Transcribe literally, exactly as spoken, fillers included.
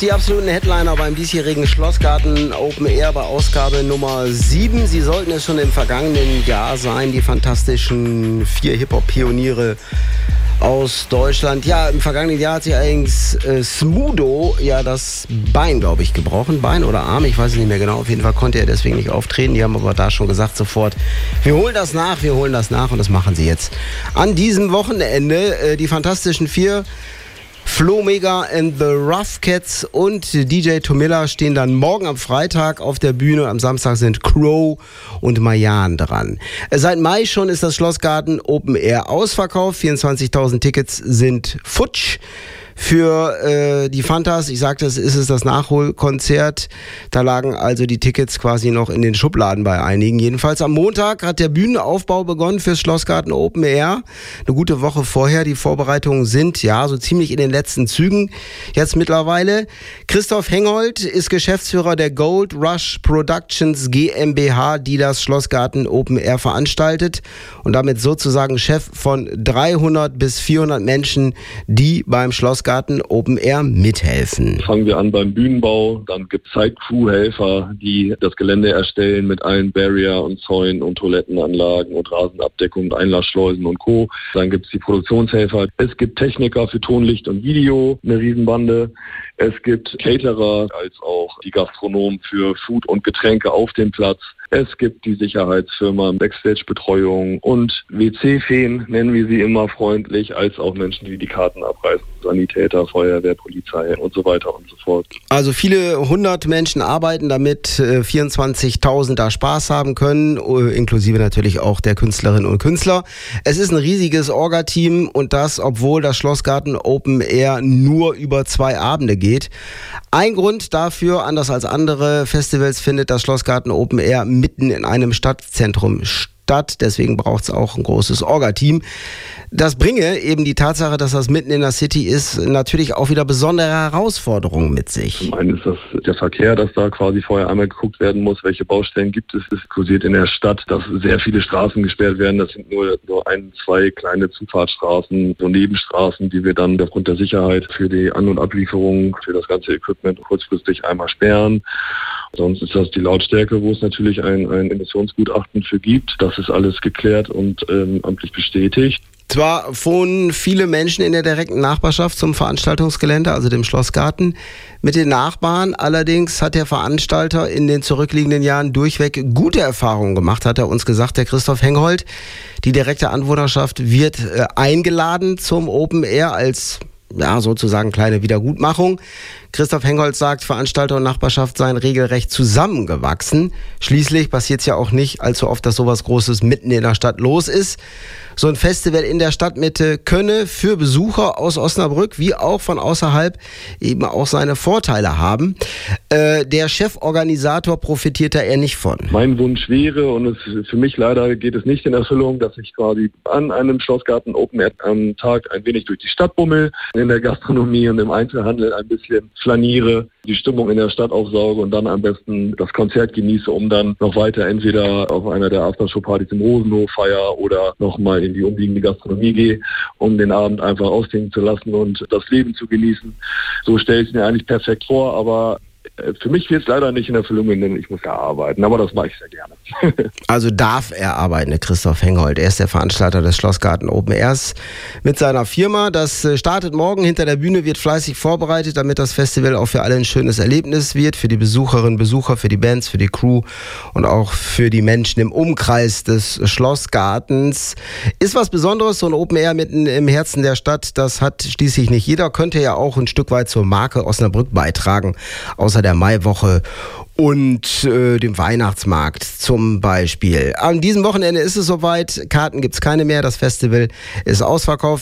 die absoluten Headliner beim diesjährigen Schlossgarten Open Air bei Ausgabe Nummer sieben. Sie sollten es schon im vergangenen Jahr sein, die Fantastischen Vier Hip-Hop-Pioniere aus Deutschland. Ja, im vergangenen Jahr hat sich allerdings äh, Smudo ja das Bein, glaube ich, gebrochen. Bein oder Arm, ich weiß es nicht mehr genau. Auf jeden Fall konnte er deswegen nicht auftreten. Die haben aber da schon gesagt sofort, wir holen das nach, wir holen das nach. Und das machen sie jetzt an diesem Wochenende. Äh, die Fantastischen Vier, Flo Mega and the Rough Cats und D J Tomilla stehen dann morgen am Freitag auf der Bühne. Am Samstag sind Crow und Mayan dran. Seit Mai schon ist das Schlossgarten Open Air ausverkauft. vierundzwanzigtausend Tickets sind futsch. Für äh, die Fantas, ich sagte, es ist es das Nachholkonzert. Da lagen also die Tickets quasi noch in den Schubladen bei einigen. Jedenfalls am Montag hat der Bühnenaufbau begonnen fürs Schlossgarten Open Air. Eine gute Woche vorher. Die Vorbereitungen sind ja so ziemlich in den letzten Zügen jetzt mittlerweile. Christoph Hengholt ist Geschäftsführer der Gold Rush Productions GmbH, die das Schlossgarten Open Air veranstaltet und damit sozusagen Chef von dreihundert bis vierhundert Menschen, die beim Schlossgarten Open Air mithelfen. Fangen wir an beim Bühnenbau, dann gibt es Side-Crew-Helfer, die das Gelände erstellen mit allen Barrier und Zäunen und Toilettenanlagen und Rasenabdeckung, Einlassschleusen und Co. Dann gibt es die Produktionshelfer. Es gibt Techniker für Ton, Licht und Video, eine Riesenbande. Es gibt Caterer als auch die Gastronomen für Food und Getränke auf dem Platz. Es gibt die Sicherheitsfirma, Backstage-Betreuung und W C-Feen, nennen wir sie immer freundlich, als auch Menschen, die die Karten abreißen, Sanitäter, Feuerwehr, Polizei und so weiter und so fort. Also viele hundert Menschen arbeiten, damit vierundzwanzigtausend da Spaß haben können, inklusive natürlich auch der Künstlerinnen und Künstler. Es ist ein riesiges Orga-Team und das, obwohl das Schlossgarten Open Air nur über zwei Abende geht. Ein Grund dafür, anders als andere Festivals, findet das Schlossgarten Open Air mitten in einem Stadtzentrum statt. Deswegen braucht es auch ein großes Orga-Team. Das bringe eben die Tatsache, dass das mitten in der City ist, natürlich auch wieder besondere Herausforderungen mit sich. Zum einen ist das der Verkehr, dass da quasi vorher einmal geguckt werden muss, welche Baustellen gibt es. Es kursiert in der Stadt, dass sehr viele Straßen gesperrt werden. Das sind nur, nur ein, zwei kleine Zufahrtsstraßen, so Nebenstraßen, die wir dann aufgrund der Sicherheit für die An- und Ablieferung, für das ganze Equipment kurzfristig einmal sperren. Sonst ist das die Lautstärke, wo es natürlich ein, ein Emissionsgutachten für gibt. Das ist alles geklärt und ähm, amtlich bestätigt. Zwar wohnen viele Menschen in der direkten Nachbarschaft zum Veranstaltungsgelände, also dem Schlossgarten, mit den Nachbarn. Allerdings hat der Veranstalter in den zurückliegenden Jahren durchweg gute Erfahrungen gemacht, hat er uns gesagt, der Christoph Hengholt. Die direkte Anwohnerschaft wird äh, eingeladen zum Open Air als ja, sozusagen kleine Wiedergutmachung. Christoph Hengholt sagt, Veranstalter und Nachbarschaft seien regelrecht zusammengewachsen. Schließlich passiert es ja auch nicht allzu oft, dass sowas Großes mitten in der Stadt los ist. So ein Festival in der Stadtmitte könne für Besucher aus Osnabrück wie auch von außerhalb eben auch seine Vorteile haben. Äh, der Cheforganisator profitiert da eher nicht von. Mein Wunsch wäre, und es für mich leider geht es nicht in Erfüllung, dass ich quasi an einem Schlossgarten Open Air am Tag ein wenig durch die Stadt bummel, in der Gastronomie und im Einzelhandel ein bisschen flaniere, die Stimmung in der Stadt aufsauge und dann am besten das Konzert genieße, um dann noch weiter entweder auf einer der Aftershow-Partys im Rosenhof feier oder nochmal in die umliegende Gastronomie gehe, um den Abend einfach ausklingen zu lassen und das Leben zu genießen. So stelle ich es mir eigentlich perfekt vor, aber für mich wird es leider nicht in Erfüllung, denn ich muss ja arbeiten, aber das mache ich sehr gerne. Also darf er arbeiten, Christoph Hengholt. Er ist der Veranstalter des Schlossgarten Open Airs mit seiner Firma. Das startet morgen. Hinter der Bühne wird fleißig vorbereitet, damit das Festival auch für alle ein schönes Erlebnis wird. Für die Besucherinnen, Besucher, für die Bands, für die Crew und auch für die Menschen im Umkreis des Schlossgartens. Ist was Besonderes, so ein Open Air mitten im Herzen der Stadt. Das hat schließlich nicht jeder. Könnte ja auch ein Stück weit zur Marke Osnabrück beitragen. Außer der Maiwoche und äh, dem Weihnachtsmarkt zum Beispiel. An diesem Wochenende ist es soweit. Karten gibt es keine mehr. Das Festival ist ausverkauft.